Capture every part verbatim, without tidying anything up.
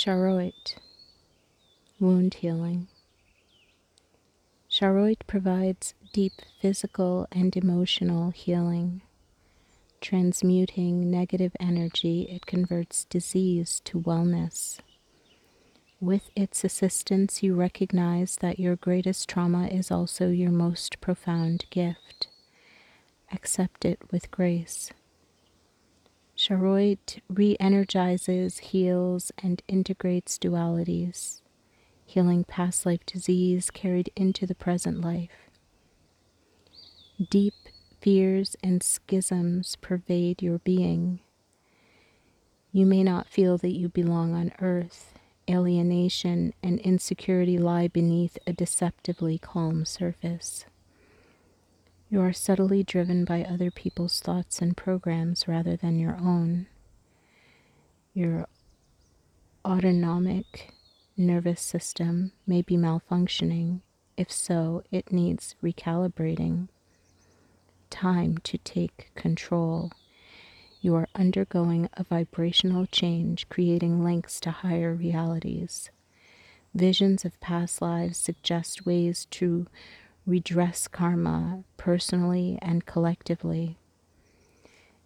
Charoite, wound healing. Charoite provides deep physical and emotional healing. Transmuting negative energy, it converts disease to wellness. With its assistance, you recognize that your greatest trauma is also your most profound gift. Accept it with grace. Charoite re-energizes, heals, and integrates dualities, healing past life disease carried into the present life. Deep fears and schisms pervade your being. You may not feel that you belong on earth. Alienation and insecurity lie beneath a deceptively calm surface. You are subtly driven by other people's thoughts and programs rather than your own. Your autonomic nervous system may be malfunctioning. If so, it needs recalibrating. Time to take control. You are undergoing a vibrational change, creating links to higher realities. Visions of past lives suggest ways to redress karma personally and collectively.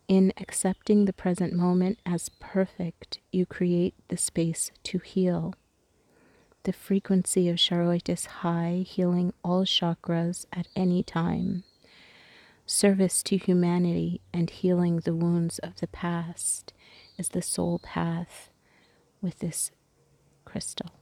In accepting the present moment as perfect, you create the space to heal. The frequency of Charoite is high, healing all chakras at any time. Service to humanity and healing the wounds of the past is the soul path with this crystal.